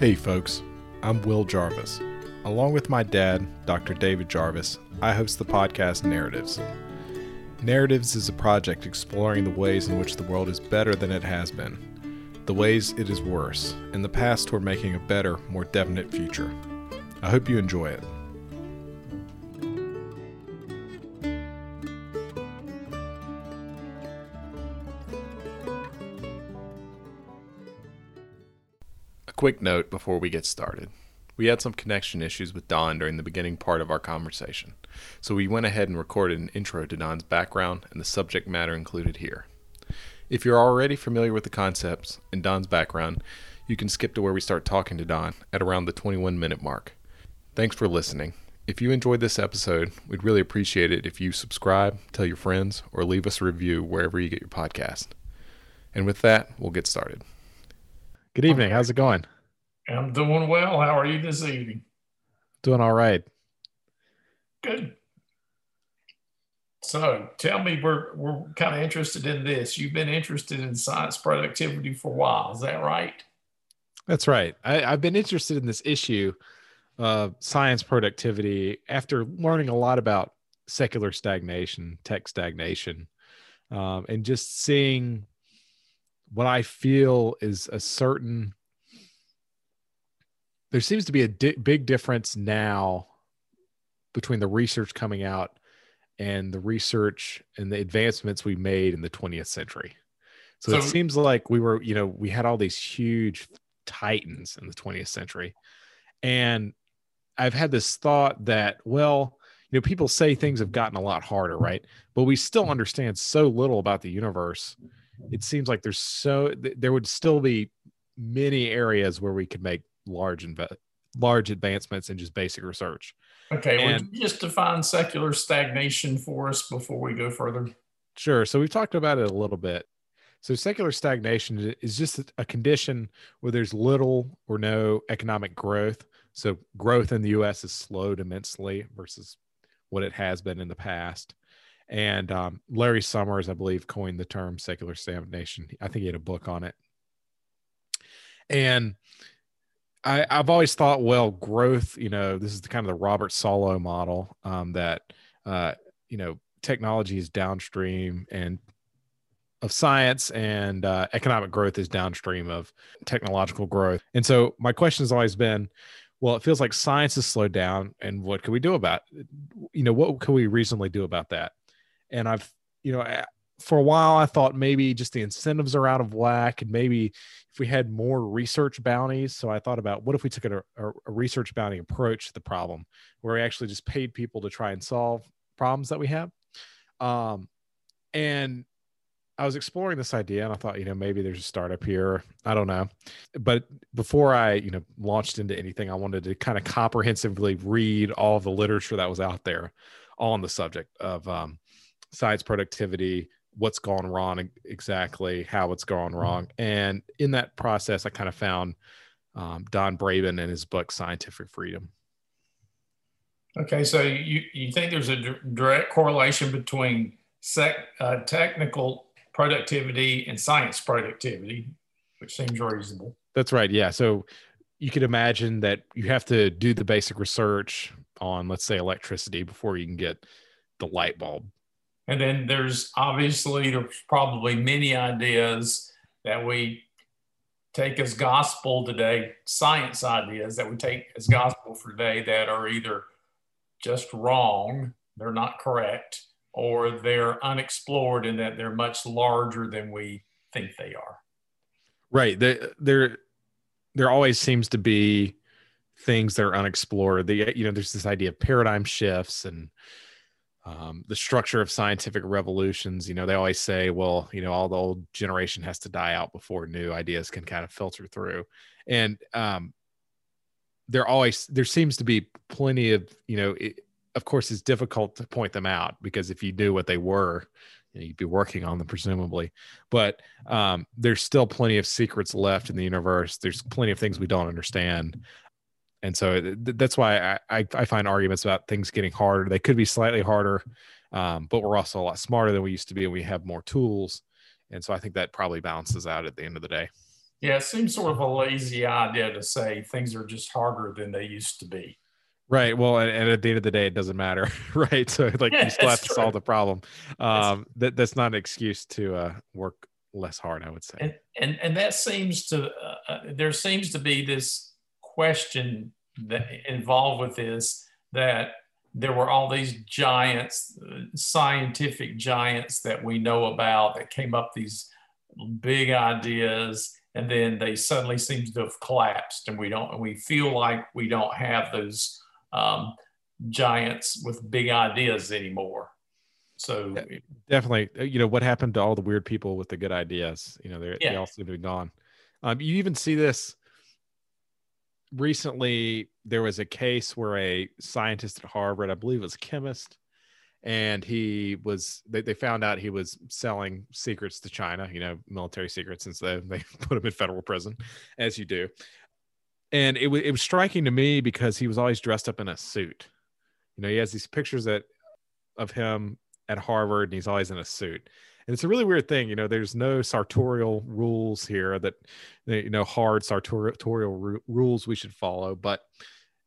Hey folks, I'm Will Jarvis. Along with my dad, Dr. David Jarvis, I host the podcast Narratives. Narratives is a project exploring the ways in which the world is better than it has been, the ways it is worse, and the paths toward making a better, more definite future. I hope you enjoy it. A quick note before we get started. We had some connection issues with Don during the beginning part of our conversation, so we went ahead and recorded an intro to Don's background and the subject matter included here. If you're already familiar with the concepts and Don's background, you can skip to where we start talking to Don at around the 21-minute mark. Thanks for listening. If you enjoyed this episode, we'd really appreciate it if you subscribe, tell your friends, or leave us a review wherever you get your podcast. And with that, we'll get started. Good evening. How's it going? I'm doing well. How are you this evening? Doing all right. Good. So tell me, we're kind of interested in this. You've been interested in science productivity for a while. Is that right? That's right. I've been interested in this issue of science productivity after learning a lot about secular stagnation, tech stagnation, and just seeing what I feel is a certain... There seems to be a big difference now between the research coming out and the research and the advancements we made in the 20th century. So it seems like we were, you know, we had all these huge titans in the 20th century. And I've had this thought that, well, you know, people say things have gotten a lot harder, right? But we still understand so little about the universe. It seems like there's there would still be many areas where we could make large advancements in just basic research. Okay, and would you just define secular stagnation for us before we go further? Sure. So we've talked about it a little bit. So secular stagnation is just a condition where there's little or no economic growth. So growth in the U.S. is slowed immensely versus what it has been in the past. And Larry Summers, I believe, coined the term secular stagnation. I think he had a book on it. And I've always thought, well, growth, you know, this is the kind of the Robert Solow model that technology is downstream and of science and economic growth is downstream of technological growth. And so my question has always been, well, it feels like science has slowed down and what can we do about it? You know, what can we reasonably do about that? And I've, you know, for a while, I thought maybe just the incentives are out of whack and maybe if we had more research bounties. So I thought about what if we took a research bounty approach to the problem where we actually just paid people to try and solve problems that we have. And I was exploring this idea and I thought, you know, maybe there's a startup here. I don't know. But before I, you know, launched into anything, I wanted to kind of comprehensively read all of the literature that was out there on the subject of science productivity, what's gone wrong exactly, how it's gone wrong. And in that process, I kind of found Don Braben and his book, Scientific Freedom. Okay, so you think there's a direct correlation between technical productivity and science productivity, which seems reasonable. That's right, yeah. So you could imagine that you have to do the basic research on, let's say, electricity before you can get the light bulb. And then there's probably many ideas that we take as gospel today, science ideas that we take as gospel for today that are either just wrong, they're not correct, or they're unexplored in that they're much larger than we think they are. Right. There always seems to be things that are unexplored. There's this idea of paradigm shifts and the structure of scientific revolutions. You know, they always say, well, you know, all the old generation has to die out before new ideas can kind of filter through. And there seems to be plenty of, you know, of course, it's difficult to point them out because if you knew what they were, you know, you'd be working on them presumably. But there's still plenty of secrets left in the universe. There's plenty of things we don't understand. And so that's why I find arguments about things getting harder. They could be slightly harder, but we're also a lot smarter than we used to be, and we have more tools. And so I think that probably balances out at the end of the day. Yeah, it seems sort of a lazy idea to say things are just harder than they used to be. Right. Well, and at the end of the day, it doesn't matter, right? So, like, yeah, you still have to solve the problem. That's not an excuse to work less hard, I would say. And that seems to there seems to be this question that involved with this, that there were all these giants, scientific giants that we know about that came up these big ideas, and then they suddenly seem to have collapsed, and we feel like we don't have those giants with big ideas anymore. So definitely, you know, what happened to all the weird people with the good ideas? You know, they all seem to be gone. You even see this recently. There was a case where a scientist at Harvard, I believe it was a chemist, and they found out he was selling secrets to China, you know, military secrets, and so they put him in federal prison, as you do. And it was striking to me because he was always dressed up in a suit. You know, he has these pictures of him at Harvard, and he's always in a suit. And it's a really weird thing. You know, there's no sartorial rules here that, you know, hard sartorial rules we should follow. But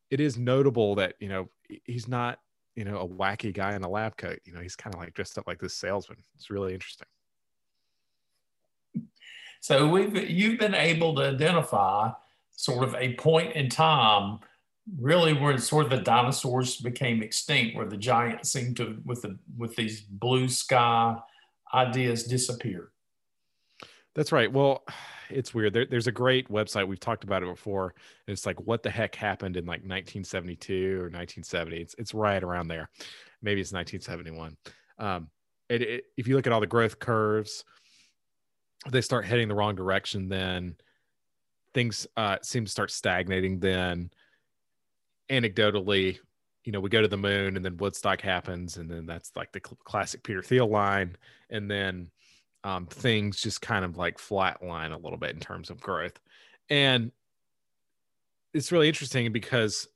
it is notable that, you know, he's not, you know, a wacky guy in a lab coat. You know, he's kind of like dressed up like this salesman. It's really interesting. So you've been able to identify sort of a point in time really where sort of the dinosaurs became extinct, where the giants seemed to, with these blue sky ideas, disappeared. That's right. Well, it's weird. There's a great website. We've talked about it before. It's like, what the heck happened in like 1972 or 1970. It's right around there. Maybe it's 1971. If you look at all the growth curves, they start heading the wrong direction. Then things seem to start stagnating. Then anecdotally, you know, we go to the moon, and then Woodstock happens, and then that's like the classic Peter Thiel line. And then things just kind of like flatline a little bit in terms of growth. And it's really interesting because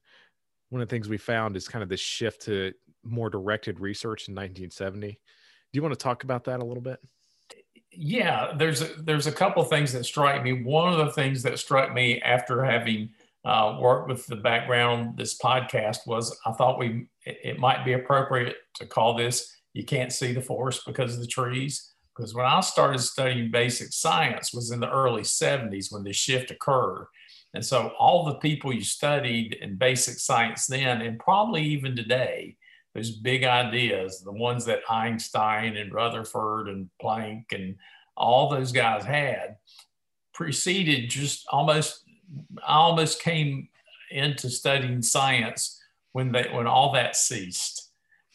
one of the things we found is kind of this shift to more directed research in 1970. Do you want to talk about that a little bit? Yeah, there's a couple of things that strike me. One of the things that struck me after having worked with the background this podcast was I thought it might be appropriate to call this "You Can't See the Forest Because of the Trees," because when I started studying basic science was in the early 70s when this shift occurred. And so all the people you studied in basic science then, and probably even today, those big ideas, the ones that Einstein and Rutherford and Planck and all those guys had, preceded just almost, I almost came into studying science when all that ceased.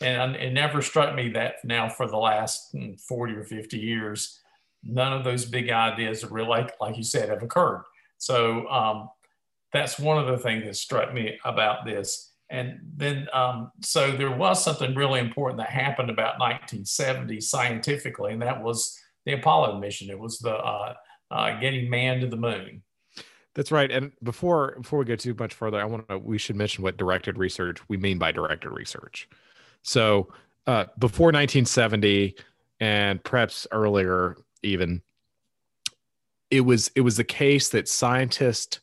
And it never struck me that now for the last 40 or 50 years, none of those big ideas really, like you said, have occurred. So that's one of the things that struck me about this. And then, so there was something really important that happened about 1970 scientifically, and that was the Apollo mission. It was the getting man to the moon. That's right. And before we go too much further, we should mention what directed research, we mean by directed research. So before 1970 and perhaps earlier even, it was the case that scientists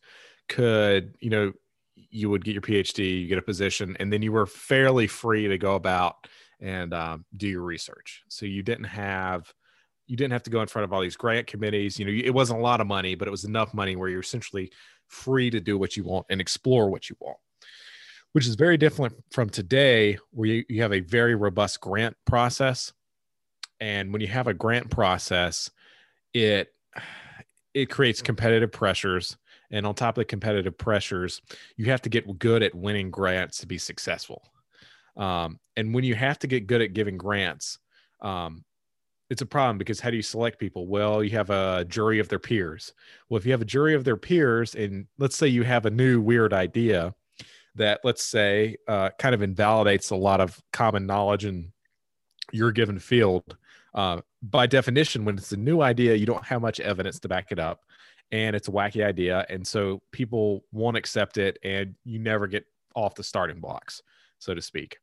could, you know, you would get your PhD, you get a position, and then you were fairly free to go about and do your research. So you didn't have to go in front of all these grant committees. You know, it wasn't a lot of money, but it was enough money where you're essentially free to do what you want and explore what you want, which is very different from today where you have a very robust grant process. And when you have a grant process, it creates competitive pressures. And on top of the competitive pressures, you have to get good at winning grants to be successful. And when you have to get good at giving grants, it's a problem because how do you select people? Well, you have a jury of their peers. Well, if you have a jury of their peers, and let's say you have a new weird idea that, let's say, kind of invalidates a lot of common knowledge in your given field, by definition, when it's a new idea, you don't have much evidence to back it up, and it's a wacky idea, and so people won't accept it, and you never get off the starting blocks, so to speak.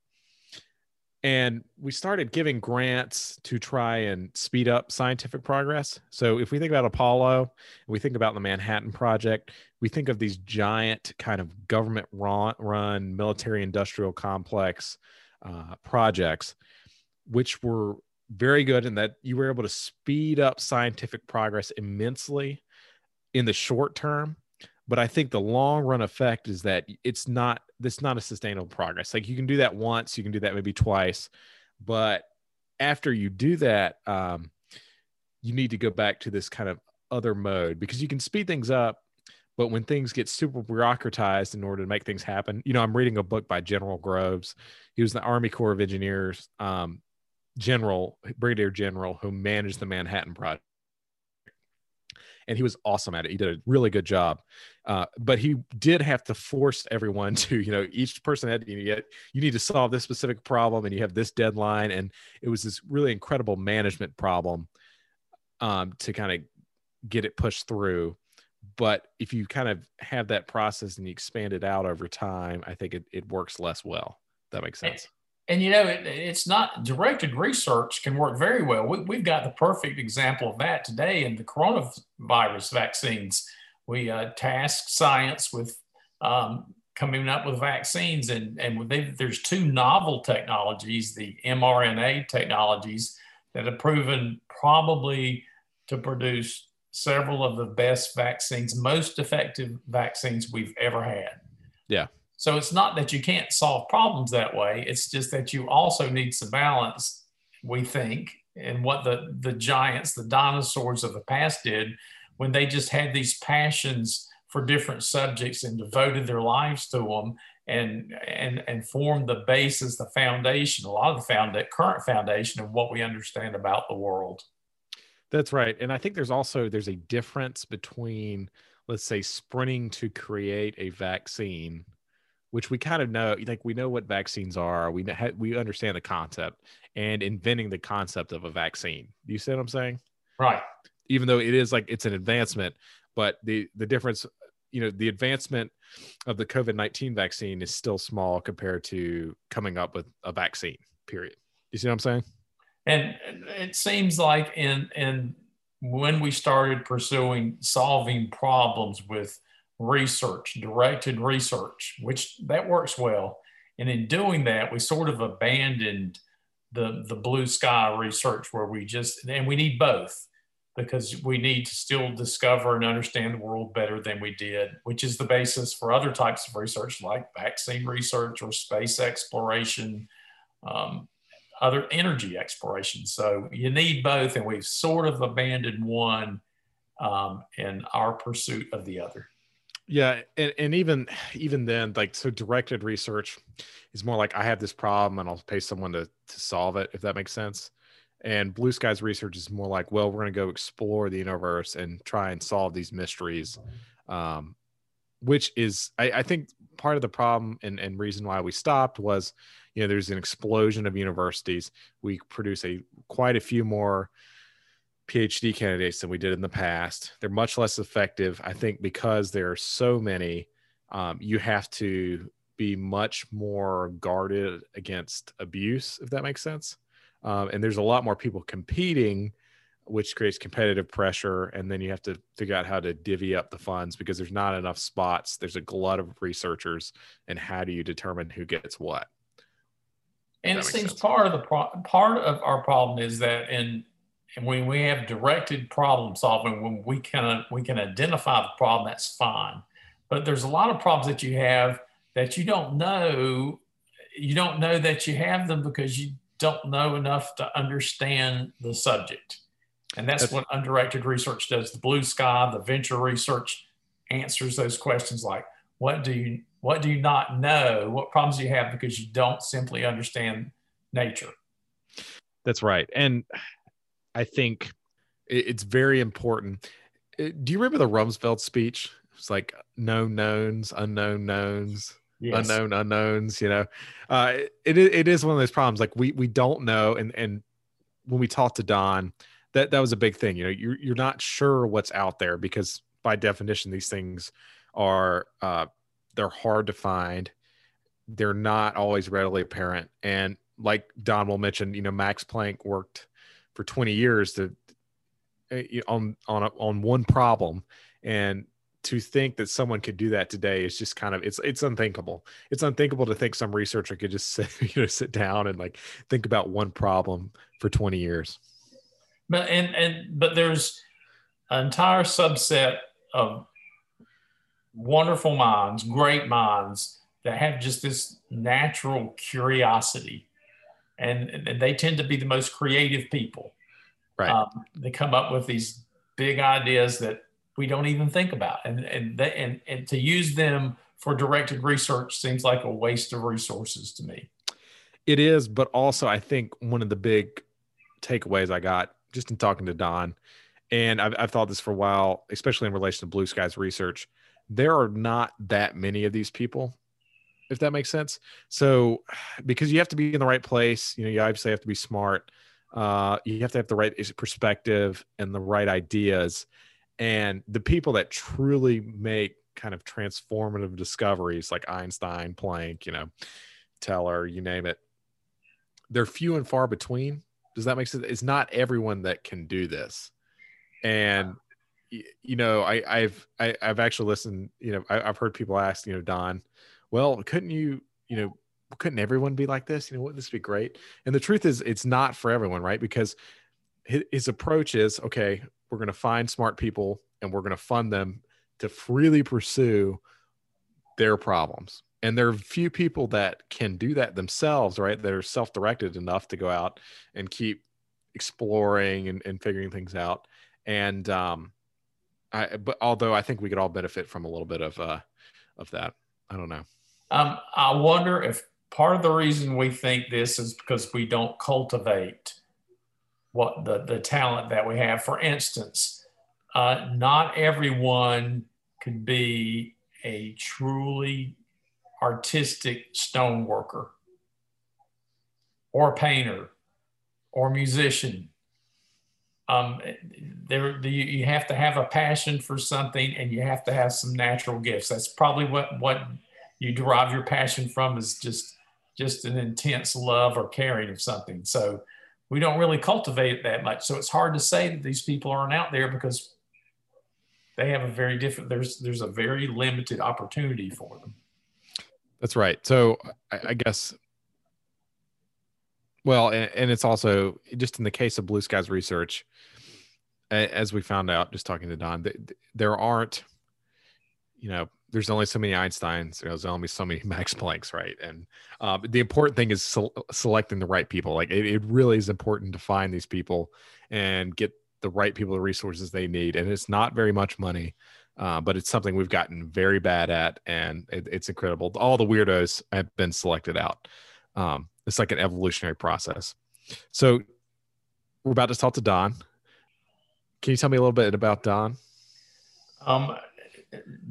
And we started giving grants to try and speed up scientific progress. So if we think about Apollo, we think about the Manhattan Project, we think of these giant kind of government-run military industrial complex projects, which were very good in that you were able to speed up scientific progress immensely in the short term. But I think the long run effect is that it's not a sustainable progress. Like, you can do that once, you can do that maybe twice, but after you do that, you need to go back to this kind of other mode, because you can speed things up, but when things get super bureaucratized in order to make things happen, you know, I'm reading a book by General Groves. He was the Army Corps of Engineers, Brigadier General who managed the Manhattan Project. And he was awesome at it. He did a really good job. But he did have to force everyone to, you know, each person had to, you need to solve this specific problem and you have this deadline. And it was this really incredible management problem to kind of get it pushed through. But if you kind of have that process and you expand it out over time, I think it works less well. If that makes sense. And you know, it's not directed research can work very well. We've got the perfect example of that today in the coronavirus vaccines. We tasked science with coming up with vaccines, and there's two novel technologies, the mRNA technologies, that have proven probably to produce several of the best vaccines, most effective vaccines we've ever had. Yeah. So it's not that you can't solve problems that way. It's just that you also need some balance, we think, in what the giants, the dinosaurs of the past did when they just had these passions for different subjects and devoted their lives to them and formed the basis, the foundation, a lot of the current foundation of what we understand about the world. That's right. And I think there's a difference between, let's say, sprinting to create a vaccine, which we kind of know, like, we know what vaccines are. We understand the concept, and inventing the concept of a vaccine. Do you see what I'm saying? Right. Even though it is like, it's an advancement, but the difference, you know, the advancement of the COVID-19 vaccine is still small compared to coming up with a vaccine, period. You see what I'm saying? And it seems like in when we started pursuing solving problems with research, directed research, which that works well. And in doing that, we sort of abandoned the blue sky research where we just, and we need both because we need to still discover and understand the world better than we did, which is the basis for other types of research like vaccine research or space exploration, other energy exploration. So you need both, and we've sort of abandoned one in our pursuit of the other. Yeah. And even then, like, so directed research is more like, I have this problem and I'll pay someone to solve it, if that makes sense. And blue skies research is more like, well, we're going to go explore the universe and try and solve these mysteries, which is, I think, part of the problem and reason why we stopped was, you know, there's an explosion of universities. We produce quite a few more PhD candidates than we did in the past. They're much less effective, I think, because there are so many. You have to be much more guarded against abuse, if that makes sense. And there's a lot more people competing, which creates competitive pressure. And then you have to figure out how to divvy up the funds because there's not enough spots. There's a glut of researchers. And how do you determine who gets what? And it seems part of our problem is that and when we have directed problem solving, when we can identify the problem, that's fine. But there's a lot of problems that you have that you don't know that you have them because you don't know enough to understand the subject. And that's what undirected research does. The blue sky, the venture research answers those questions like, what do you not know? What problems do you have because you don't simply understand nature? That's right. And I think it's very important. Do you remember the Rumsfeld speech? It's like known knowns, unknown knowns, yes. Unknown unknowns, you know. It is one of those problems. Like we don't know. And when we talked to Don, that was a big thing. You know, you're not sure what's out there because by definition, these things are, they're hard to find. They're not always readily apparent. And like Don will mention, you know, Max Planck worked for 20 years on one problem, and to think that someone could do that today is just kind of, it's unthinkable. It's unthinkable to think some researcher could just sit down and like think about one problem for 20 years. But there's an entire subset of wonderful minds, great minds that have just this natural curiosity, and they tend to be the most creative people. Right. They come up with these big ideas that we don't even think about, and to use them for directed research seems like a waste of resources to me. It is, but also I think one of the big takeaways I got just in talking to Don, and I've thought this for a while, especially in relation to Blue Skies research, there are not that many of these people, if that makes sense. So, because you have to be in the right place, you know, you obviously have to be smart. You have to have the right perspective and the right ideas. And the people that truly make kind of transformative discoveries, like Einstein, Planck, you know, Teller, you name it, they're few and far between. Does that make sense? It's not everyone that can do this. And, you know, I've actually listened, you know, I've heard people ask, you know, Don, well, couldn't everyone be like this? You know, wouldn't this be great? And the truth is, it's not for everyone, right? Because his approach is, okay, we're going to find smart people and we're going to fund them to freely pursue their problems. And there are few people that can do that themselves, right? That are self-directed enough to go out and keep exploring and figuring things out. And, but although I think we could all benefit from a little bit of that, I don't know. I wonder if part of the reason we think this is because we don't cultivate what the talent that we have. For instance, not everyone could be a truly artistic stoneworker or painter or musician. You have to have a passion for something, and you have to have some natural gifts. That's probably what you derive your passion from, is just an intense love or caring of something. So we don't really cultivate it that much. So it's hard to say that these people aren't out there, because they have a very different, there's a very limited opportunity for them. That's right. So I guess, well, and it's also just in the case of Blue Skies research, as we found out, just talking to Don, there aren't, you know, there's only so many Einsteins, there's only so many Max Plancks, right? And the important thing is selecting the right people. Like it really is important to find these people and get the right people, the resources they need. And it's not very much money, but it's something we've gotten very bad at, and it's incredible. All the weirdos have been selected out. It's like an evolutionary process. So we're about to talk to Don. Can you tell me a little bit about Don?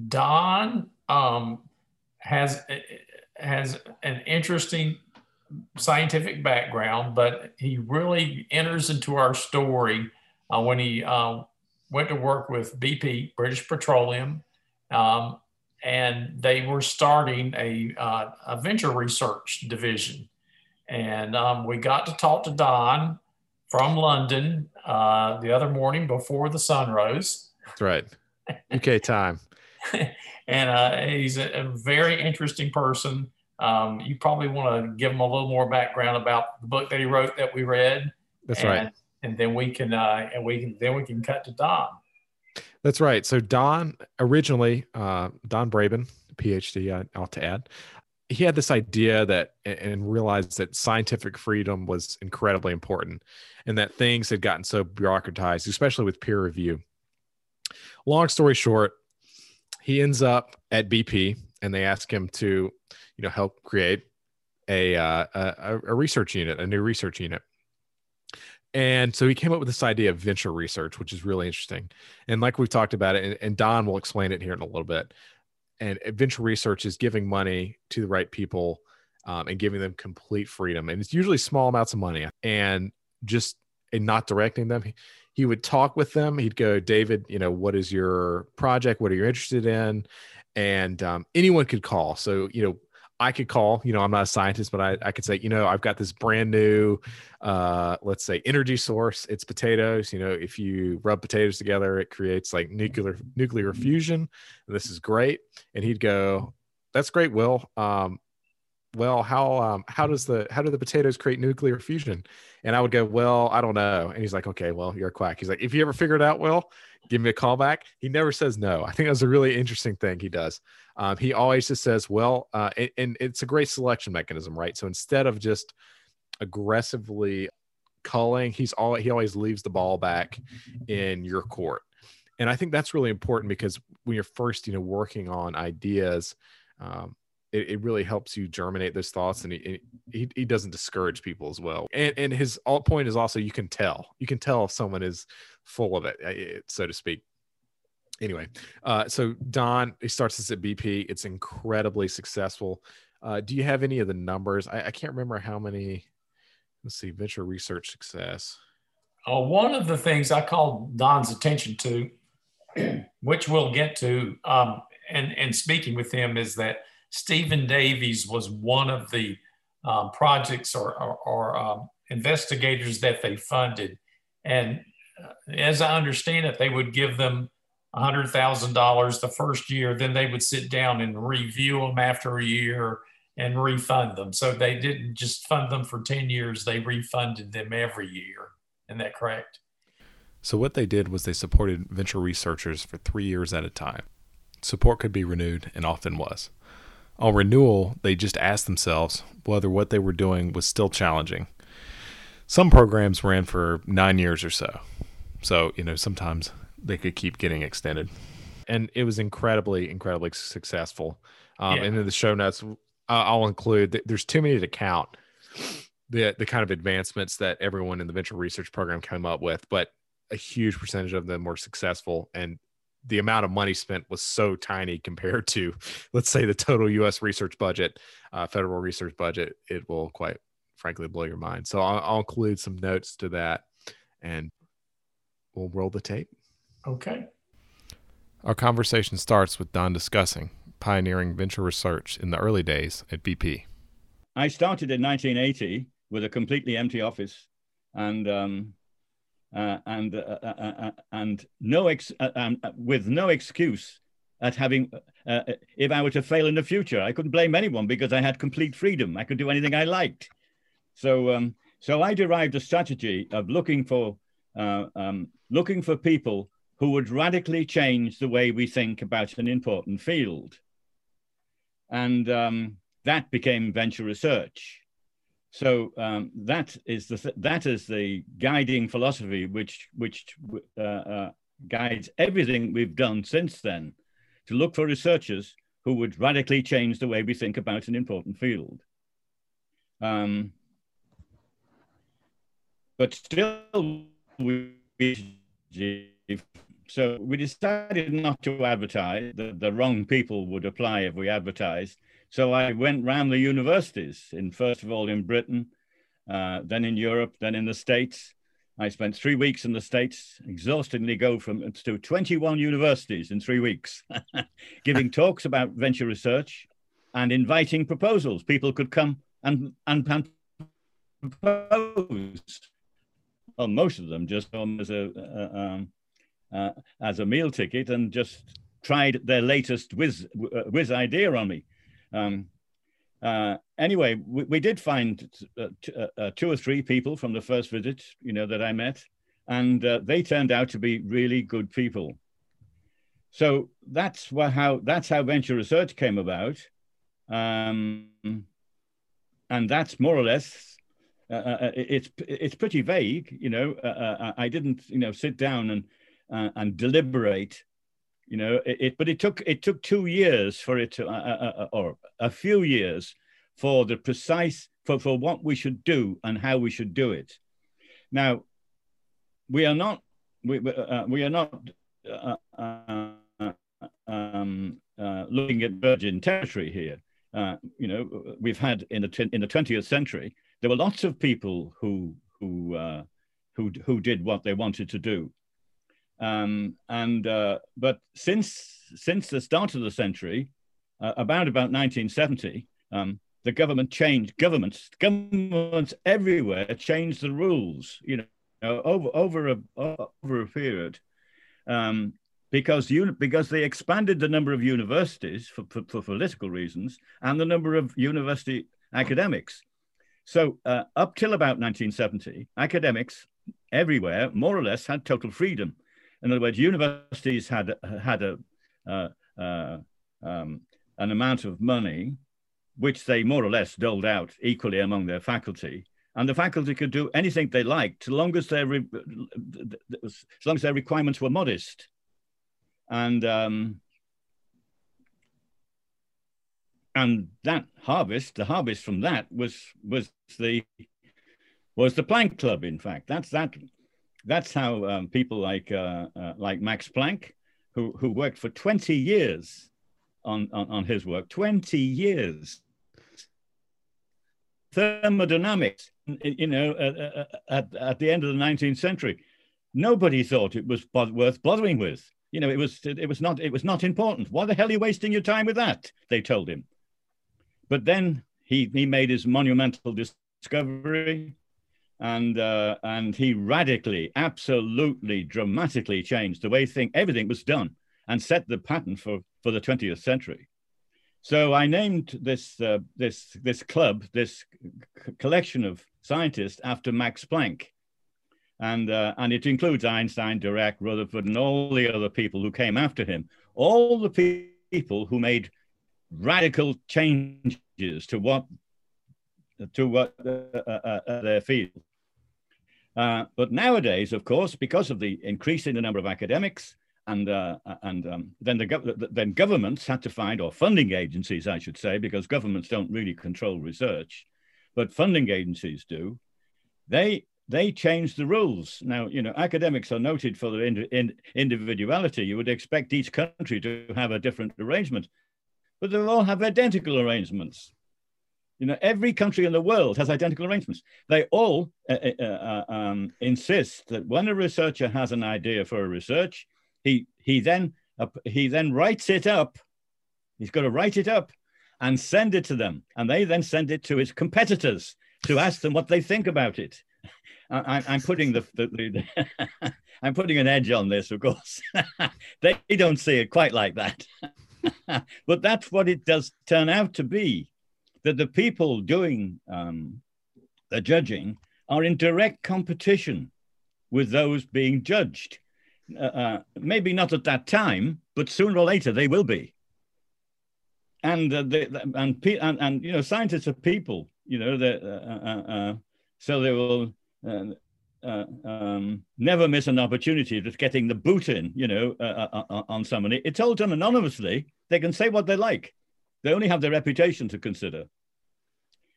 Don has an interesting scientific background, but he really enters into our story when he went to work with BP, British Petroleum, and they were starting a venture research division. And we got to talk to Don from London the other morning before the sun rose. That's right. UK time. And he's a very interesting person. You probably want to give him a little more background about the book that he wrote that we read. That's right. And then we can then we can cut to Don. That's right. So Don originally, Don Braben, PhD, I ought to add, he had this idea that and realized that scientific freedom was incredibly important, and that things had gotten so bureaucratized, especially with peer review. Long story short, he ends up at BP, and they ask him to, you know, help create a research unit, a new research unit. And so he came up with this idea of venture research, which is really interesting. And like we've talked about it, and Don will explain it here in a little bit. And venture research is giving money to the right people and giving them complete freedom. And it's usually small amounts of money, and not directing them. He would talk with them. He'd go, David, you know, what is your project? What are you interested in? And anyone could call. So, you know, I could call, you know, I'm not a scientist, but I could say, you know, I've got this brand new, let's say, energy source. It's potatoes. You know, if you rub potatoes together, it creates like nuclear fusion. And this is great. And he'd go, that's great, Will. Well, how do the potatoes create nuclear fusion? And I would go, well, I don't know. And he's like, okay, well, you're a quack. He's like, if you ever figure it out, Will, give me a call back. He never says no. I think that's a really interesting thing he does. He always just says, well, and it's a great selection mechanism, right? So instead of just aggressively culling, he always leaves the ball back in your court. And I think that's really important because when you're first, you know, working on ideas, it really helps you germinate those thoughts, and he doesn't discourage people as well. And his point is also you can tell if someone is full of it, so to speak. Anyway, so Don, he starts this at BP. It's incredibly successful. Do you have any of the numbers? I can't remember how many. Let's see, Venture Research success. One of the things I called Don's attention to, which we'll get to, and speaking with him, is that Stephen Davies was one of the projects or investigators that they funded. And as I understand it, they would give them $100,000 the first year, then they would sit down and review them after a year and refund them. So they didn't just fund them for 10 years, they refunded them every year. Isn't that correct? So what they did was they supported venture researchers for 3 years at a time. Support could be renewed and often was. On renewal, they just asked themselves whether what they were doing was still challenging. Some programs ran for 9 years or so. So, you know, sometimes they could keep getting extended. And it was incredibly, incredibly successful. And in the show notes, I'll include that there's too many to count the kind of advancements that everyone in the venture research program came up with, but a huge percentage of them were successful, and the amount of money spent was so tiny compared to, let's say, the total U.S. research budget, federal research budget. It will quite frankly blow your mind. So I'll include some notes to that, and we'll roll the tape. Okay. Our conversation starts with Don discussing pioneering venture research in the early days at BP. I started in 1980 with a completely empty office, with no excuse at having, if I were to fail in the future, I couldn't blame anyone because I had complete freedom. I could do anything I liked. So I derived a strategy of looking for people who would radically change the way we think about an important field. And that became venture research. So that is the guiding philosophy which guides everything we've done since then, to look for researchers who would radically change the way we think about an important field. But still, we decided not to advertise. The wrong people would apply if we advertised. So I went round the universities, first of all in Britain, then in Europe, then in the States. I spent 3 weeks in the States, exhaustingly to 21 universities in 3 weeks, giving talks about venture research and inviting proposals. People could come and propose. Well, most of them just come as a meal ticket and just tried their latest whiz idea on me. Anyway, we did find two or three people from the first visit, you know, that I met, and they turned out to be really good people. So that's how venture research came about. And that's more or less, it's pretty vague, you know, I didn't, you know, sit down and deliberate. You know, it took 2 years for it to, or a few years for the precise, for what we should do and how we should do it. Now, we are not looking at virgin territory here. You know, we've had in the 20th century, there were lots of people who did what they wanted to do. But since the start of the century, about 1970, The government changed, governments everywhere changed the rules, over a period, because they expanded the number of universities for political reasons and the number of university academics. So up till about 1970, academics everywhere more or less had total freedom. In other words, universities had an amount of money which they more or less doled out equally among their faculty, and the faculty could do anything they liked so long as their requirements were modest. And that harvest, the harvest from that was the Planck Club. In fact, that's how people like Max Planck, who worked for 20 years on his work, 20 years. Thermodynamics, at the end of the 19th century, nobody thought it was worth bothering with. It was not important. Why the hell are you wasting your time with that? They told him. But then he made his monumental discovery, and he radically, absolutely, dramatically changed the way everything was done, and set the pattern for the 20th century. So I named this collection of scientists after Max Planck, and it includes Einstein, Dirac, Rutherford, and all the other people who came after him. All the people who made radical changes to their field. But nowadays, of course, because of the increase in the number of academics, and then governments had to find, or funding agencies, I should say, because governments don't really control research, but funding agencies do. They changed the rules. Now, academics are noted for their individuality. You would expect each country to have a different arrangement, but they all have identical arrangements. Every country in the world has identical arrangements. They all insist that when a researcher has an idea for a research, he then writes it up. He's got to write it up and send it to them. And they then send it to his competitors to ask them what they think about it. I'm putting an edge on this, of course. They don't see it quite like that. But that's what it does turn out to be, that the people doing the judging are in direct competition with those being judged. Maybe not at that time, but sooner or later they will be. And scientists are people, so they will never miss an opportunity of just getting the boot in, on somebody. It's all done anonymously. They can say what they like. They only have their reputation to consider.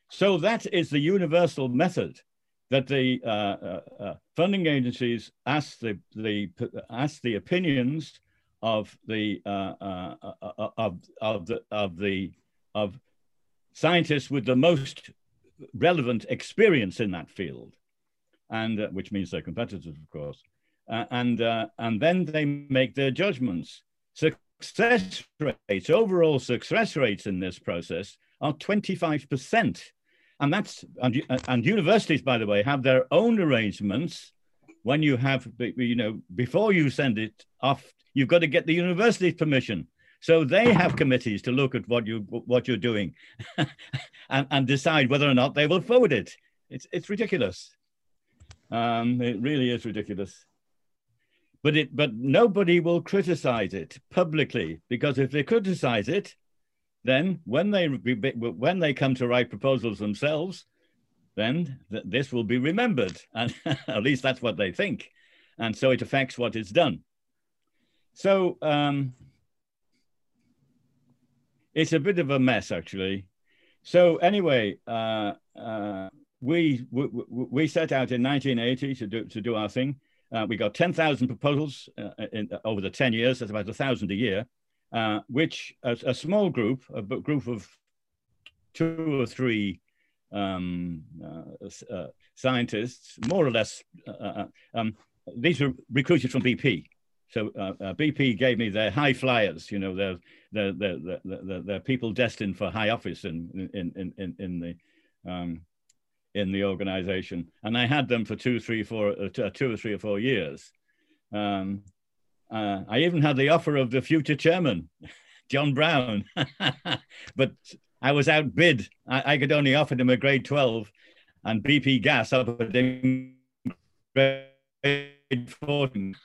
So that is the universal method that the funding agencies ask the opinions of scientists with the most relevant experience in that field, and which means they're competitors, of course, and then they make their judgments. Success rates, overall success rates in this process are 25%. And universities, by the way, have their own arrangements. When you have, before you send it off, you've got to get the university's permission. So they have committees to look at what you're doing, and decide whether or not they will forward it. It's ridiculous. It really is ridiculous. But nobody will criticize it publicly, because if they criticize it, then when they come to write proposals themselves, then this will be remembered. And at least that's what they think. And so it affects what is done. So it's a bit of a mess, actually. So anyway, we set out in 1980 to do our thing. We got 10,000 proposals over the 10 years. That's about 1,000 a year. Which a small group, a group of 2 or 3 scientists, more or less, these were recruited from BP. So BP gave me their high flyers, you know, their people destined for high office in the organization. And I had them for two or three or four years. I even had the offer of the future chairman, John Brown, but I was outbid. I could only offer him a grade 12, and BP Gas offered him grade 14.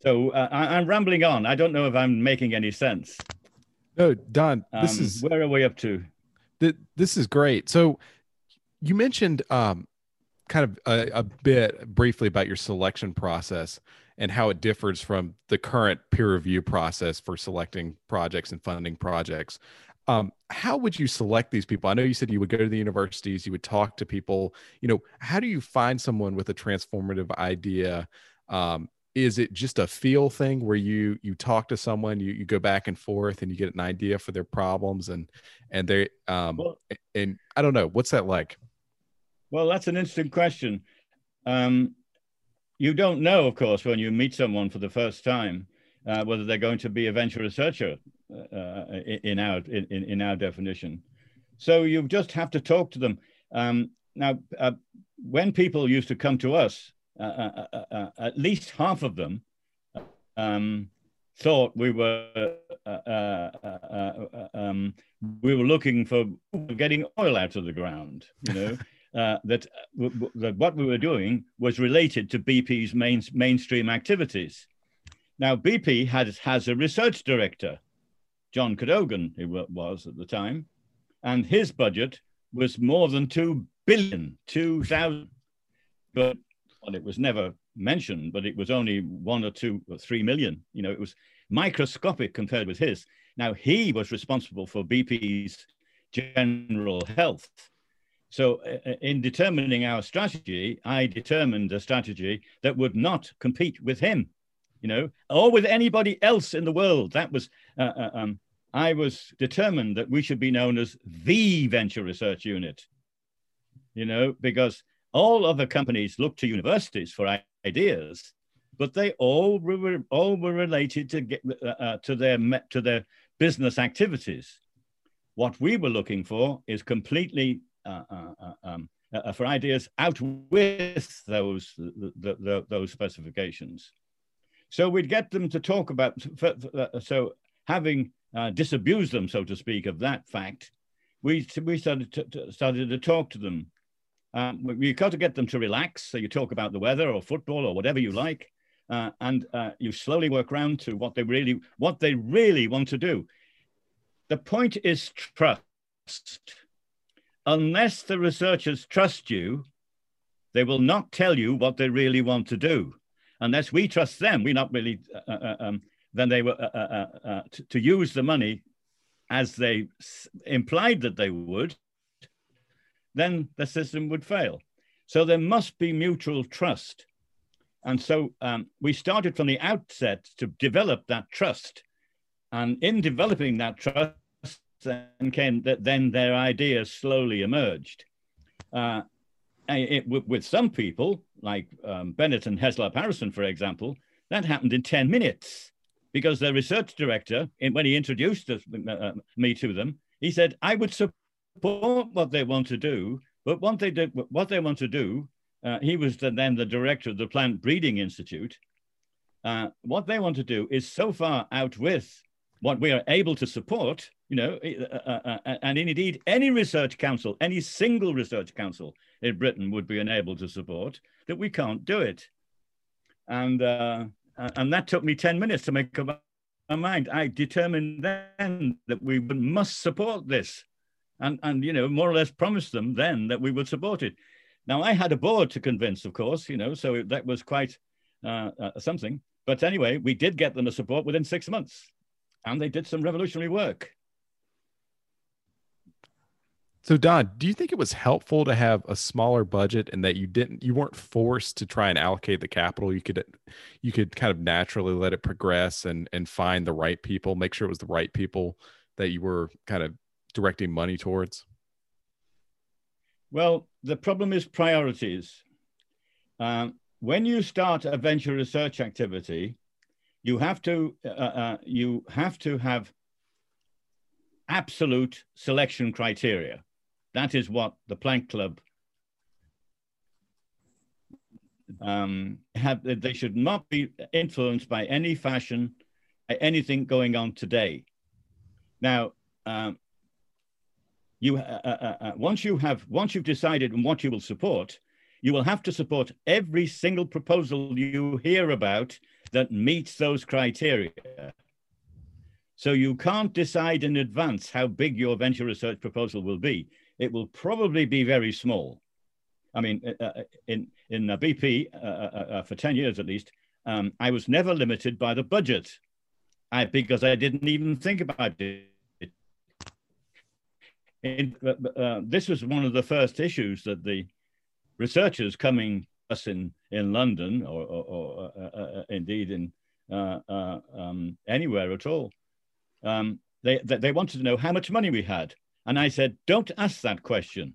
So I'm rambling on. I don't know if I'm making any sense. No, Don, this is... Where are we up to? This is great. So you mentioned... kind of a bit briefly about your selection process and how it differs from the current peer review process for selecting projects and funding projects. How would you select these people? I know you said you would go to the universities, you would talk to people, you know, how do you find someone with a transformative idea? Is it just a feel thing where you talk to someone, you go back and forth and you get an idea for their problems and they, and I don't know, what's that like? Well, that's an interesting question. You don't know, of course, when you meet someone for the first time, whether they're going to be a venture researcher in our definition. So you just have to talk to them. Now, when people used to come to us, at least half of them thought we were looking for getting oil out of the ground, you know. That what we were doing was related to BP's mainstream activities. Now, BP has a research director, John Cadogan, he was at the time, and his budget was more than $2,000,000,000. But well, it was never mentioned, but it was only 1 or 2 or 3 million. You know, it was microscopic compared with his. Now, he was responsible for BP's general health. So in determining our strategy, I determined a strategy that would not compete with him, you know, or with anybody else in the world. That was, I was determined that we should be known as the venture research unit, you know, because all other companies look to universities for ideas, but they all were related to their business activities. What we were looking for is completely for ideas out with those specifications. So we'd get them to talk about, so having disabused them, so to speak, of that fact, we started to talk to them. You've got to get them to relax, so you talk about the weather or football or whatever you like, and you slowly work round to what they really want to do. The point is trust. Unless the researchers trust you, they will not tell you what they really want to do. Unless we trust them, we're not really, then they were to use the money as they implied that they would, then the system would fail. So there must be mutual trust. And so we started from the outset to develop that trust. And in developing that trust, then their ideas slowly emerged. With some people, like Bennett and Hesslop-Harrison, for example, that happened in 10 minutes because their research director, when he introduced me to them, he said, I would support what they want to do, but he was then the director of the Plant Breeding Institute. What they want to do is so far out with what we are able to support, you know, and indeed any research council, any single research council in Britain would be unable to support, that we can't do it. And that took me 10 minutes to make up my mind. I determined then that we must support this and you know, more or less promised them then that we would support it. Now I had a board to convince, of course, you know, so that was quite something. But anyway, we did get them to support within 6 months and they did some revolutionary work. So Don, do you think it was helpful to have a smaller budget and that you weren't forced to try and allocate the capital? You could kind of naturally let it progress and find the right people, make sure it was the right people that you were kind of directing money towards? Well, the problem is priorities. When you start a venture research activity, you have to have absolute selection criteria. That is what the Planck Club have. They should not be influenced by any fashion, by anything going on today. Now, once you've decided what you will support, you will have to support every single proposal you hear about that meets those criteria. So you can't decide in advance how big your venture research proposal will be. It will probably be very small. I mean, in BP, for 10 years at least, I was never limited by the budget because I didn't even think about it. This was one of the first issues that the researchers coming us in London, or indeed in anywhere at all, they wanted to know how much money we had. And I said, don't ask that question.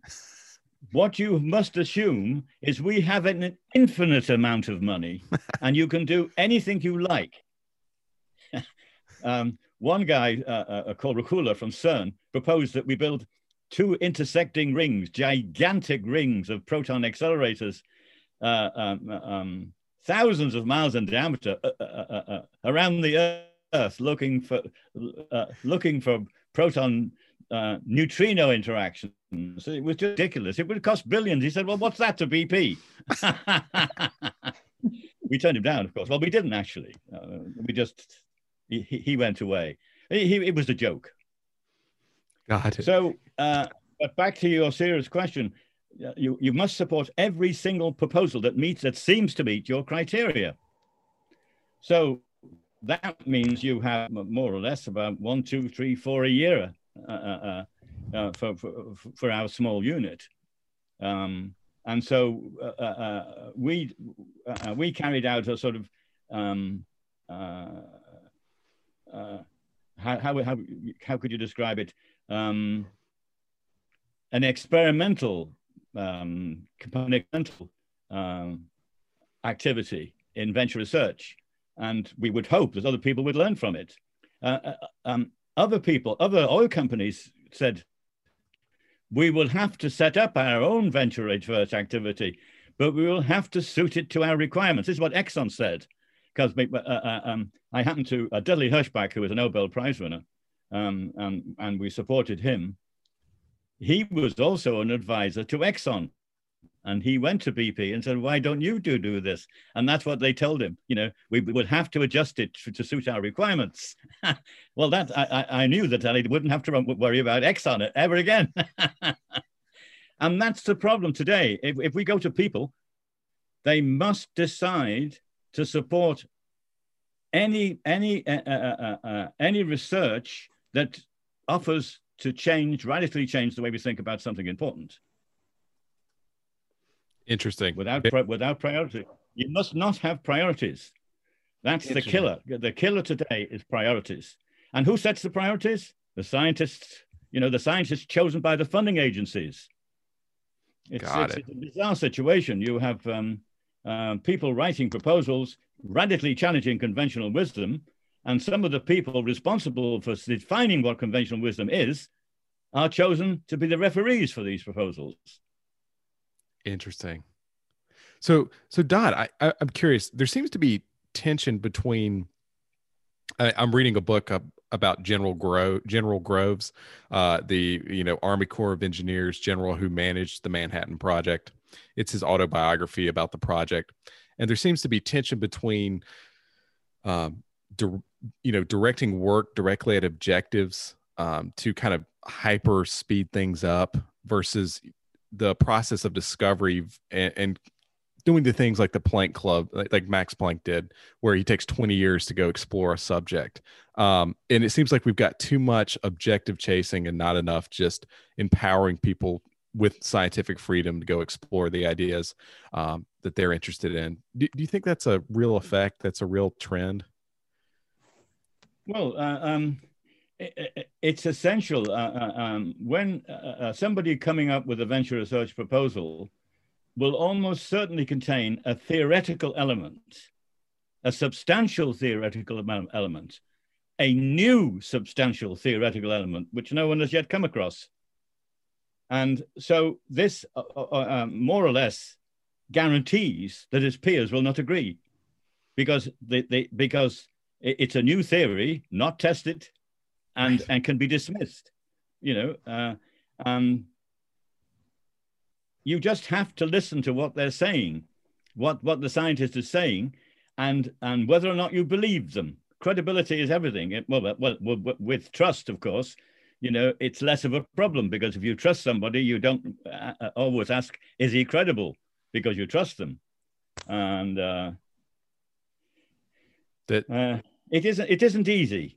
What you must assume is we have an infinite amount of money and you can do anything you like. One guy called Rukula from CERN proposed that we build two intersecting rings, gigantic rings of proton accelerators, thousands of miles in diameter around the Earth, looking for proton neutrino interactions. It was just ridiculous. It would cost billions. He said, well, what's that to BP? We turned him down, of course. Well, we didn't actually. We just, he went away. It was a joke. Got it. So, but back to your serious question, you must support every single proposal that seems to meet your criteria. So that means you have more or less about 1, 2, 3, 4 a year for our small unit, and so we carried out a sort of how could you describe it? An experimental activity in venture research, and we would hope that other people would learn from it. Other people, other oil companies said, we will have to set up our own venture research activity, but we will have to suit it to our requirements. This is what Exxon said, because I happened to Dudley Herschbach, who was a Nobel Prize winner, and we supported him. He was also an advisor to Exxon, and he went to BP and said, why don't you do this? And that's what they told him. You know, we would have to adjust it to suit our requirements. Well, that I knew that I wouldn't have to worry about Exxon ever again. And that's the problem today. If we go to people, they must decide to support any research that offers to radically change the way we think about something important. Interesting. Without priority. You must not have priorities. That's the killer. The killer today is priorities. And who sets the priorities? The scientists, you know, the scientists chosen by the funding agencies. It's a bizarre situation. You have people writing proposals, radically challenging conventional wisdom, and some of the people responsible for defining what conventional wisdom is are chosen to be the referees for these proposals. Interesting. So Don, I'm curious, there seems to be tension between, I'm reading a book about General Groves, the, you know, Army Corps of Engineers general who managed the Manhattan Project. It's his autobiography about the project. And there seems to be tension between, directing work directly at objectives to kind of hyper speed things up versus the process of discovery and doing the things like the Planck Club, like Max Planck did, where he takes 20 years to go explore a subject. And it seems like we've got too much objective chasing and not enough just empowering people with scientific freedom to go explore the ideas that they're interested in. Do you think that's a real effect? That's a real trend? Well, it's essential when somebody coming up with a venture research proposal will almost certainly contain a theoretical element, a substantial theoretical element, a new substantial theoretical element, which no one has yet come across. And so this more or less guarantees that his peers will not agree, because because it's a new theory, not tested, and right. and can be dismissed. You know, you just have to listen to what they're saying, what the scientist is saying, and whether or not you believe them. Credibility is everything. Well, with trust, of course. You know, it's less of a problem, because if you trust somebody, you don't always ask, is he credible? Because you trust them. And it isn't easy.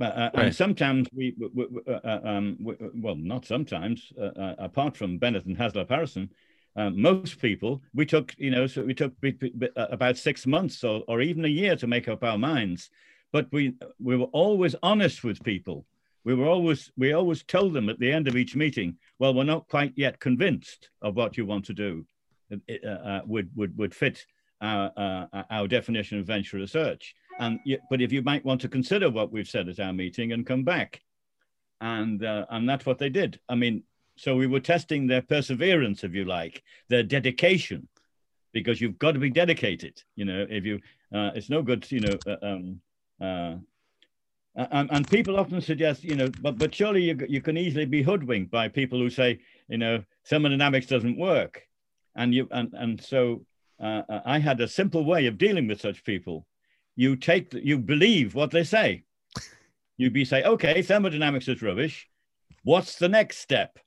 Right. And sometimes well, not sometimes, apart from Bennett and Hesslop-Harrison, most people, we took, you know, so we took about 6 months or even a year to make up our minds. But we were always honest with people. We always told them at the end of each meeting, well, we're not quite yet convinced of what you want to do. It would fit our definition of venture research. And but if you might want to consider what we've said at our meeting and come back, and that's what they did. I mean, so we were testing their perseverance, if you like, their dedication, because you've got to be dedicated. You know, if you it's no good, you know. And people often suggest, you know, but surely you can easily be hoodwinked by people who say, you know, thermodynamics doesn't work. And so I had a simple way of dealing with such people. You believe what they say. You say, okay, thermodynamics is rubbish. What's the next step?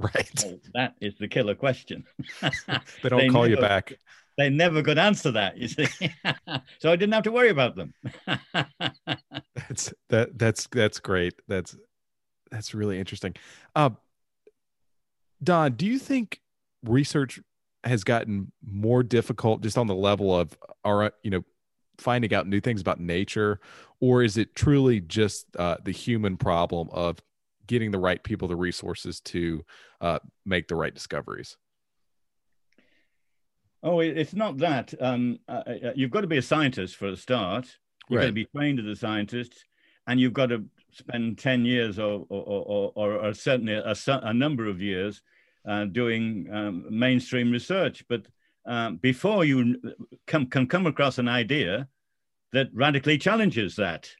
Right. Well, that is the killer question. They don't call you back. They never could answer that, you see. So I didn't have to worry about them. That's great. That's really interesting. Don, do you think research has gotten more difficult just on the level of our, you know, finding out new things about nature, or is it truly just the human problem of getting the right people, the resources to make the right discoveries? Oh, it's not that. You've got to be a scientist for a start. You've got to be trained as a scientist, and you've got to spend 10 years or certainly a number of years doing mainstream research. But before you can come across an idea that radically challenges that.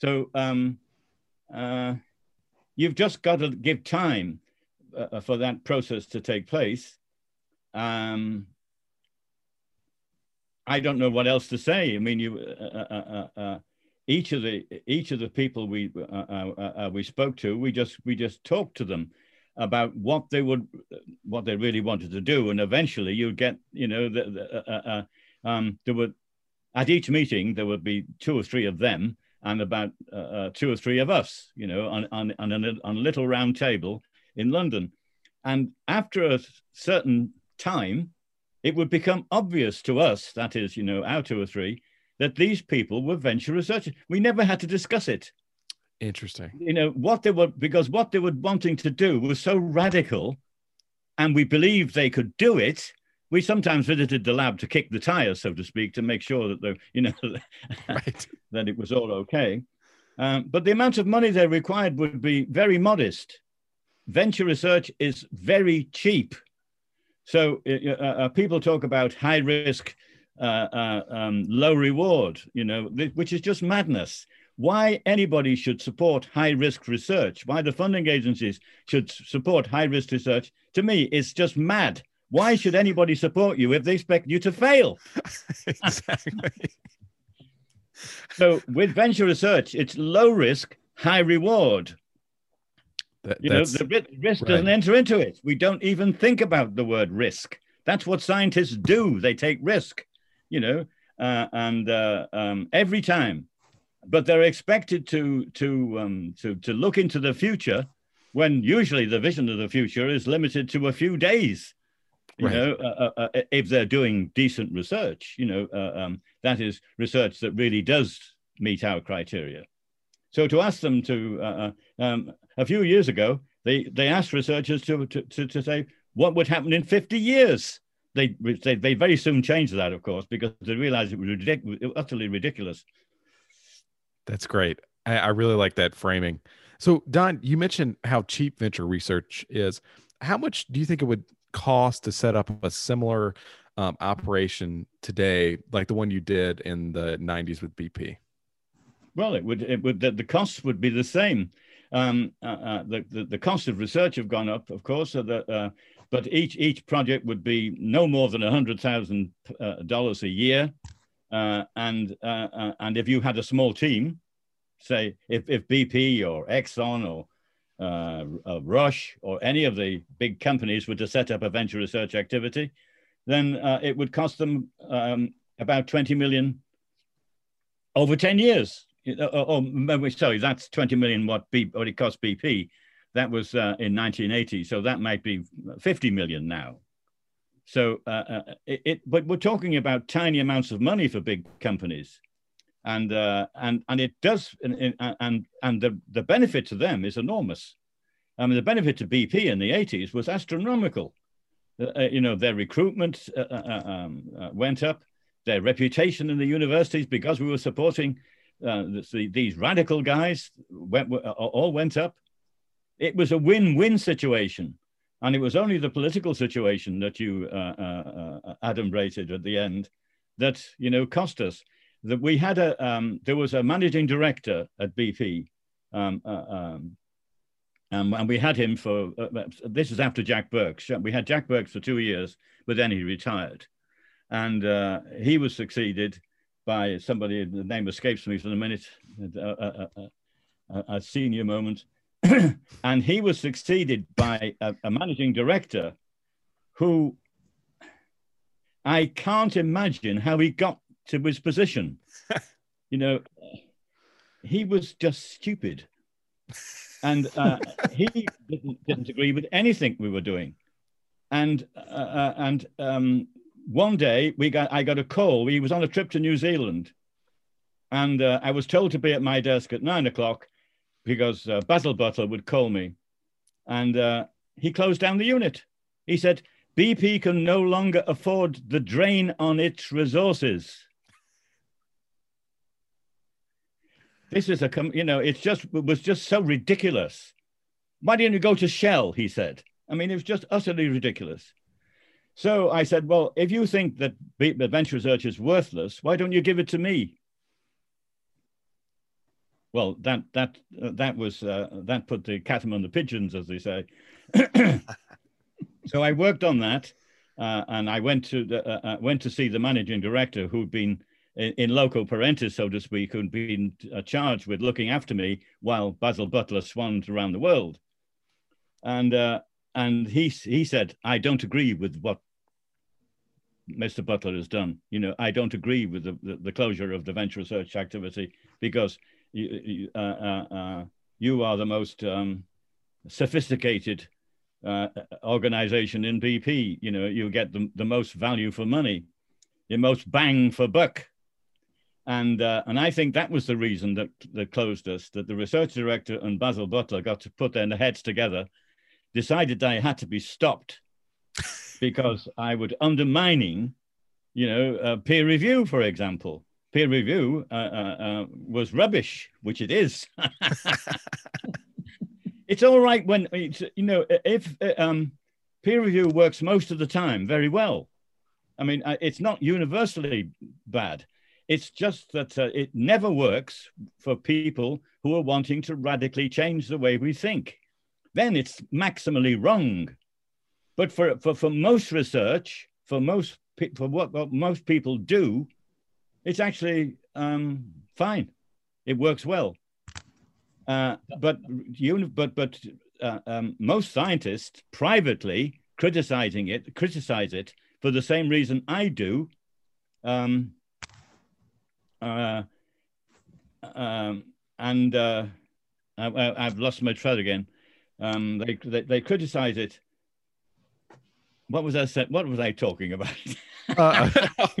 So you've just got to give time for that process to take place. I don't know what else to say. I mean, each of the people we spoke to, we just talked to them about what they really wanted to do, and eventually you'd get, you know, at each meeting there would be 2 or 3 of them and about 2 or 3 of us, you know, on a little round table in London, and after a certain time, it would become obvious to us, that is, you know, our 2 or 3, that these people were venture researchers. We never had to discuss it. Interesting. You know, what they were wanting to do was so radical, and we believed they could do it. We sometimes visited the lab to kick the tires, so to speak, to make sure that, that it was all okay. But the amount of money they required would be very modest. Venture research is very cheap. So people talk about high risk, low reward, you know, which is just madness. Why anybody should support high risk research, why the funding agencies should support high risk research, to me, it's just mad. Why should anybody support you if they expect you to fail? Exactly. So with venture research, it's low risk, high reward. The risk doesn't enter into it. We don't even think about the word risk. That's what scientists do. They take risk, you know, every time. But they're expected to look into the future, when usually the vision of the future is limited to a few days. You know, if they're doing decent research, you know, that is research that really does meet our criteria. So to ask them to, a few years ago, they asked researchers to say, what would happen in 50 years? They very soon changed that, of course, because they realized it was utterly ridiculous. That's great. I really like that framing. So, Don, you mentioned how cheap venture research is. How much do you think it would cost to set up a similar operation today, like the one you did in the 90s with BP? Well, it would. The costs would be the same. The cost of research have gone up, of course, so that, but each project would be no more than $100,000 a year. And if you had a small team, say if BP or Exxon or Rush or any of the big companies were to set up a venture research activity, then it would cost them about $20 million over 10 years. Oh, sorry, that's $20 million what it cost BP. That was in 1980, so that might be $50 million now. So, but we're talking about tiny amounts of money for big companies, and it does, and the benefit to them is enormous. I mean, the benefit to BP in the 80s was astronomical. You know, their recruitment went up, their reputation in the universities because we were supporting. These radical guys all went up. It was a win-win situation. And it was only the political situation that you adumbrated at the end that, you know, cost us. That we had there was a managing director at BP and we had him for, this is after Jack Burks. We had Jack Burks for 2 years, but then he retired. And he was succeeded by somebody, the name escapes me for the minute, a senior moment. And he was succeeded by a managing director who I can't imagine how he got to his position. You know, he was just stupid. And he didn't agree with anything we were doing. And one day I got a call. He was on a trip to New Zealand, and I was told to be at my desk at 9 o'clock because Basil Butler would call me, and he closed down the unit. He said, BP can no longer afford the drain on its resources. This is it was just so ridiculous. Why didn't you go to Shell? He said. I mean, it was just utterly ridiculous. So I said, well, if you think that venture research is worthless, why don't you give it to me? Well, that put the cat among the pigeons, as they say. So I worked on that, and I went to see the managing director, who'd been in loco parentis, so to speak, who'd been charged with looking after me while Basil Butler swanned around the world, and he said, I don't agree with what Mr. Butler has done. You know, I don't agree with the closure of the venture research activity because you are the most sophisticated organization in BP. You know, you get the most value for money, the most bang for buck. And I think that was the reason that closed us, that the research director and Basil Butler got to put their heads together, decided that I had to be stopped because I would undermining, you know, peer review, for example. Peer review was rubbish, which it is. It's all right when, you know, if peer review works most of the time very well. I mean, it's not universally bad. It's just that it never works for people who are wanting to radically change the way we think. Then it's maximally wrong. But for most research, for what most people do, it's actually fine. It works well. But most scientists privately criticize it for the same reason I do. I've lost my thread again. They criticize it. What was I talking about?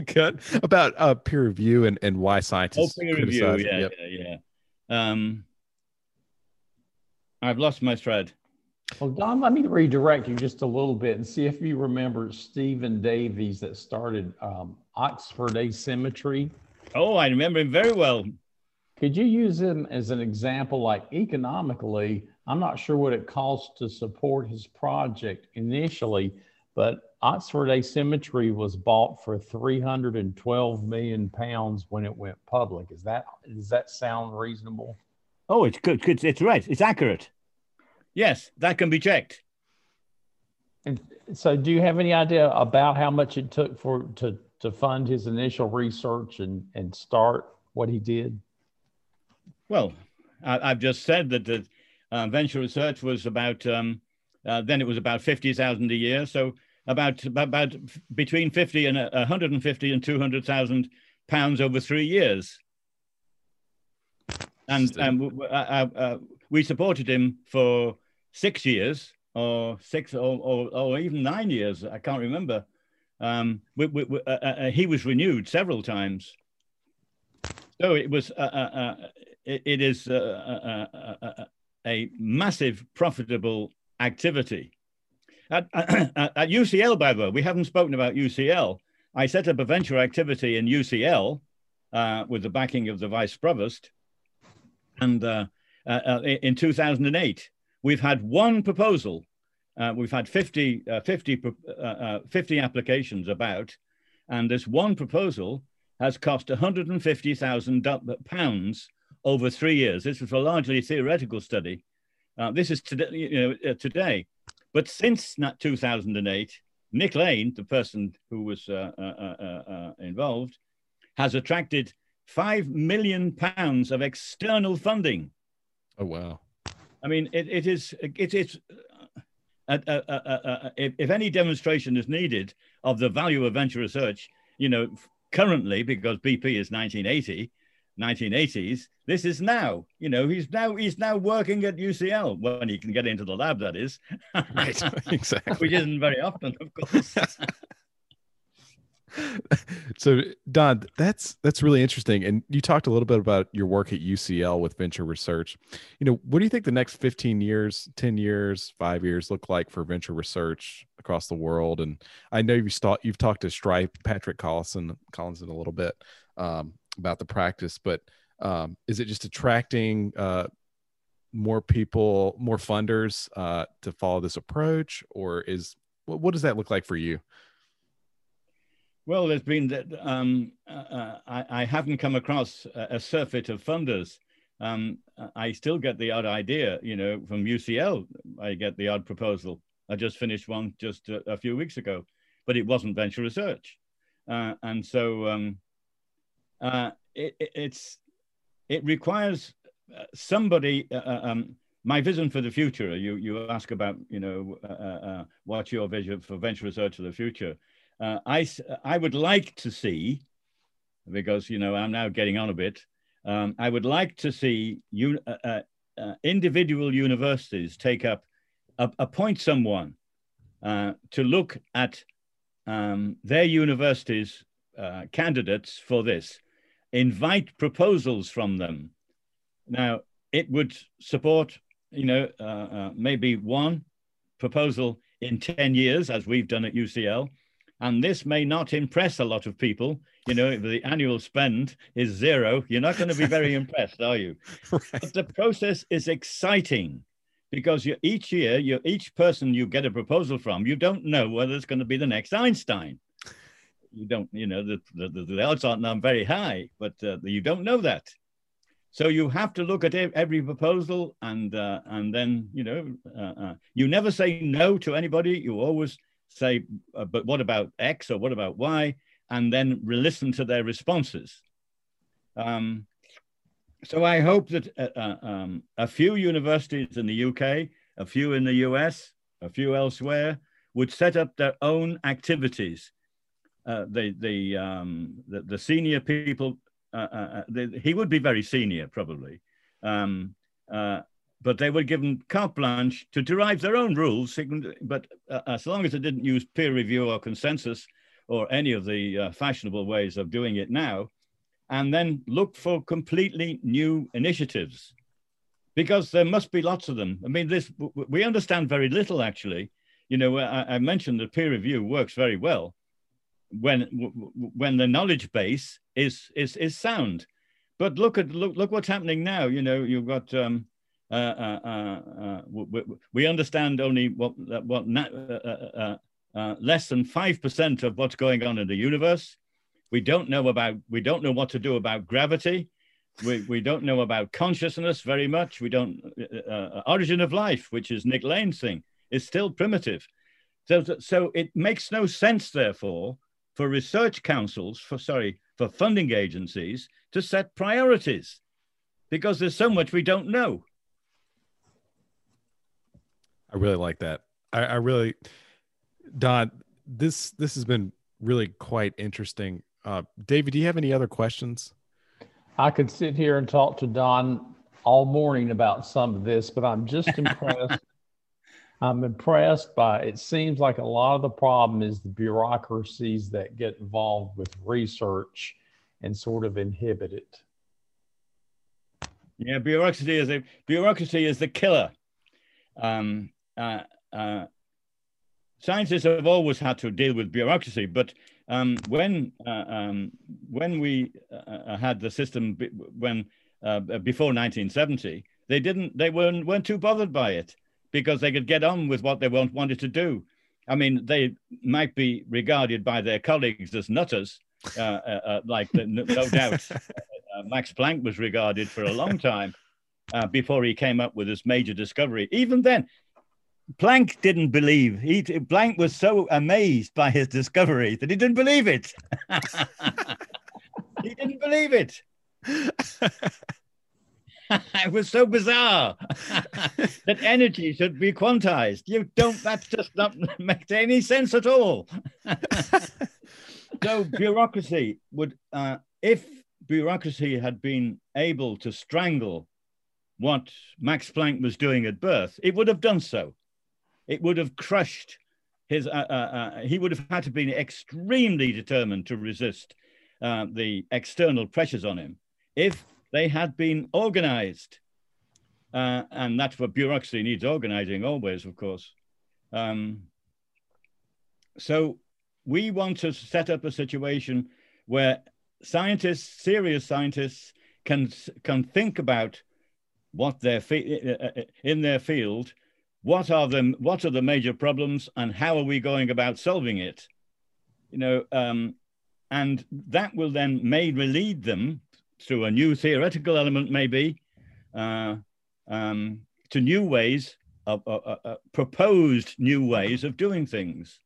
Good. About peer review and why scientists. Oh, peer review. Yeah, yep. I've lost my thread. Well, Don, let me redirect you just a little bit and see if you remember Stephen Davies that started Oxford Asymmetry. Oh, I remember him very well. Could you use him as an example, like economically, I'm not sure what it costs to support his project initially, but Oxford Asymmetry was bought for 312 million pounds when it went public. Is that, does that sound reasonable? Oh, it's good. It's right. It's accurate. Yes, that can be checked. And so do you have any idea about how much it took to fund his initial research and start what he did? Well, I've just said that the venture research was about, then it was about 50,000 a year. So about between 50 and 150 and 200,000 pounds over 3 years. And we supported him for 6 years or even 9 years. I can't remember. He was renewed several times. So it was, it is a massive profitable activity. At UCL, by the way, we haven't spoken about UCL. I set up a venture activity in UCL with the backing of the vice provost. And in 2008, we've had one proposal. We've had 50 applications about, and this one proposal has cost £150,000 over 3 years. This was a largely theoretical study. This is today, today. But since 2008, Nick Lane, the person who was involved, has attracted £5 million of external funding. Oh wow! I mean, if any demonstration is needed of the value of venture research, you know, currently, because BP is 1980s, this is now. You know, he's now working at UCL when he can get into the lab. That is right, exactly. Which isn't very often, of course. So Don, that's really interesting. And you talked a little bit about your work at UCL with venture research. You know, what do you think the next 15 years, 10 years, 5 years look like for venture research across the world? And I know you've talked to Stripe, Patrick Collison a little bit about the practice, but is it just attracting more people, more funders to follow this approach? Or what does that look like for you? Well, there's been that. I haven't come across a surfeit of funders. I still get the odd idea, you know, from UCL. I get the odd proposal. I just finished one just a few weeks ago, but it wasn't venture research, and so it requires somebody. My vision for the future. You ask about, you know, what's your vision for venture research for the future. I would like to see, because, you know, I'm now getting on a bit, I would like to see individual universities take up, appoint someone to look at their university's candidates for this, invite proposals from them. Now, it would support, you know, maybe one proposal in 10 years, as we've done at UCL. And this may not impress a lot of people. You know, if the annual spend is zero, you're not going to be very impressed, are you? Right. But the process is exciting because each year, each person you get a proposal from, you don't know whether it's going to be the next Einstein. You don't, you know, the odds aren't very high, but you don't know that. So you have to look at every proposal and then, you know, you never say no to anybody. You always say, but what about X or what about Y? And then listen to their responses. So I hope that a few universities in the UK, a few in the US, a few elsewhere would set up their own activities. The senior people, he would be very senior probably, but they were given carte blanche to derive their own rules, but as long as it didn't use peer review or consensus or any of the fashionable ways of doing it now, and then look for completely new initiatives. because there must be lots of them. I mean, this, we understand very little, actually. You know, I mentioned that peer review works very well when the knowledge base is sound. But look what's happening now. You know, you've got we understand only less than 5% of what's going on in the universe. We don't know what to do about gravity. We don't know about consciousness very much. We don't origin of life, which is Nick Lane's thing, is still primitive. So it makes no sense, therefore, for research councils, for funding agencies to set priorities, because there's so much we don't know. I really like that. I really, Don, this has been really quite interesting. David, do you have any other questions? I could sit here and talk to Don all morning about some of this, but I'm just impressed. I'm impressed by, it seems like a lot of the problem is the bureaucracies that get involved with research and sort of inhibit it. Yeah, bureaucracy is the killer. Scientists have always had to deal with bureaucracy, but when we had the system before 1970, they weren't too bothered by it, because they could get on with what they wanted to do. I mean, they might be regarded by their colleagues as nutters, like no doubt Max Planck was regarded for a long time before he came up with his major discovery. Even then, Planck didn't believe. Planck was so amazed by his discovery that he didn't believe it. He didn't believe it. It was so bizarre that energy should be quantized. You don't, that just doesn't make any sense at all. So bureaucracy would, if bureaucracy had been able to strangle what Max Planck was doing at birth, it would have done so. It would have crushed his, he would have had to be extremely determined to resist the external pressures on him if they had been organized. And that's what bureaucracy needs, organizing always, of course. So we want to set up a situation where scientists, serious scientists, can think about what their in their field, what are the major problems and how are we going about solving it? You know, and that will then lead them through a new theoretical element, maybe, to new ways of proposed new ways of doing things.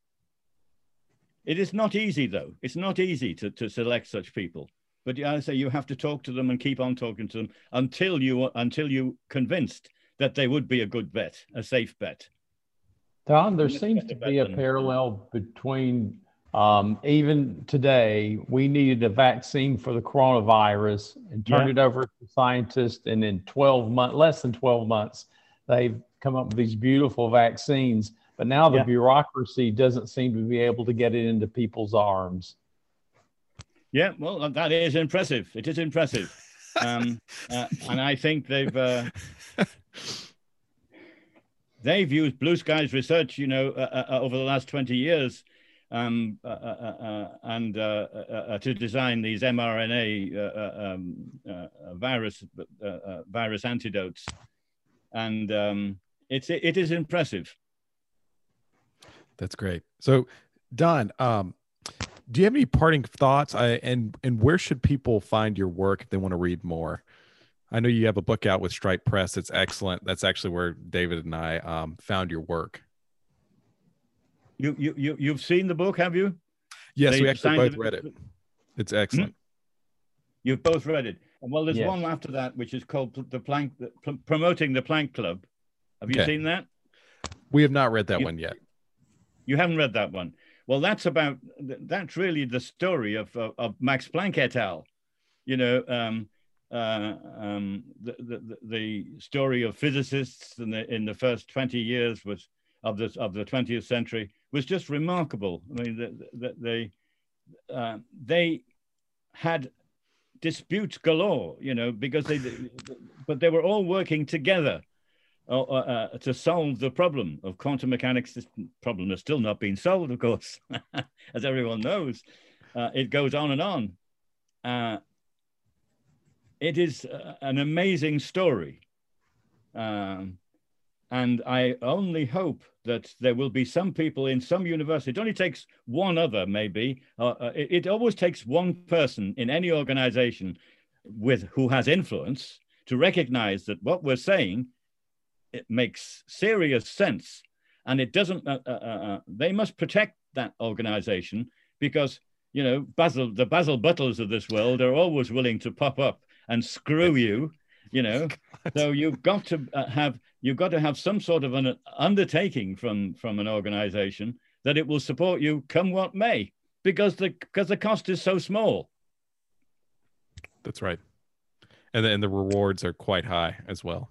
It is not easy, though. It's not easy to select such people. But I say you have to talk to them and keep on talking to them until you're convinced that they would be a good bet, a safe bet. Don, there seems to be a parallel between. Even today, we needed a vaccine for the coronavirus and turned it over to scientists. And in less than 12 months, they've come up with these beautiful vaccines. But now the bureaucracy doesn't seem to be able to get it into people's arms. Yeah, well, that is impressive. It is impressive. And I think they've used Blue Skies research, you know, over the last 20 years. To design these mRNA virus antidotes, and it is impressive. That's great. So, Don, do you have any parting thoughts? And where should people find your work if they want to read more? I know you have a book out with Stripe Press. It's excellent. That's actually where David and I found your work. You've seen the book, have you? Yes, we actually both read it. It's excellent. Hmm? You've both read it. Well, there's one after that, which is called Promoting the Planck Club. Have you seen that? We have not read that one yet. You haven't read that one. Well, that's really the story of Max Planck et al. You know, the story of physicists in the first 20 years of the 20th century was just remarkable. I mean, they had disputes galore, you know, because they, but they were all working together to solve the problem of quantum mechanics. This problem has still not been solved, of course, as everyone knows. It goes on and on. It is an amazing story. And I only hope that there will be some people in some university. It only takes one other, maybe. It always takes one person in any organization with who has influence to recognize that what we're saying, it makes serious sense. And it doesn't, they must protect that organization because, you know, the Basil Butlers of this world are always willing to pop up and screw you. You know, so you've got to have some sort of an undertaking from an organization that it will support you come what may, because the cost is so small. That's right. And the rewards are quite high as well.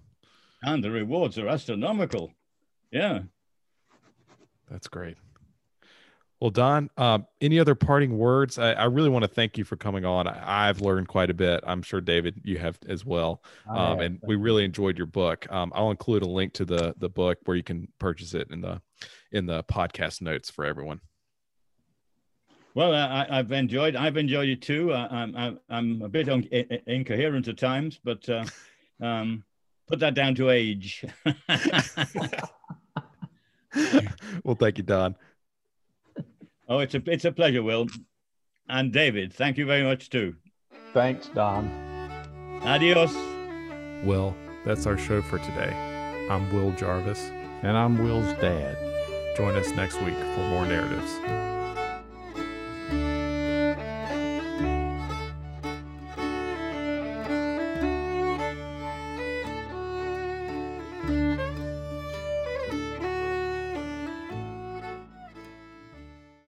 And the rewards are astronomical. Yeah. That's great. Well, Don, any other parting words? I really want to thank you for coming on. I've learned quite a bit. I'm sure, David, you have as well. And we really enjoyed your book. I'll include a link to the book where you can purchase it in the podcast notes for everyone. Well, I've enjoyed it too. I'm a bit incoherent at times, but put that down to age. Well, thank you, Don. Oh, it's a pleasure, Will. And David, thank you very much too. Thanks, Don. Adios. Well, that's our show for today. I'm Will Jarvis. And I'm Will's dad. Join us next week for more narratives.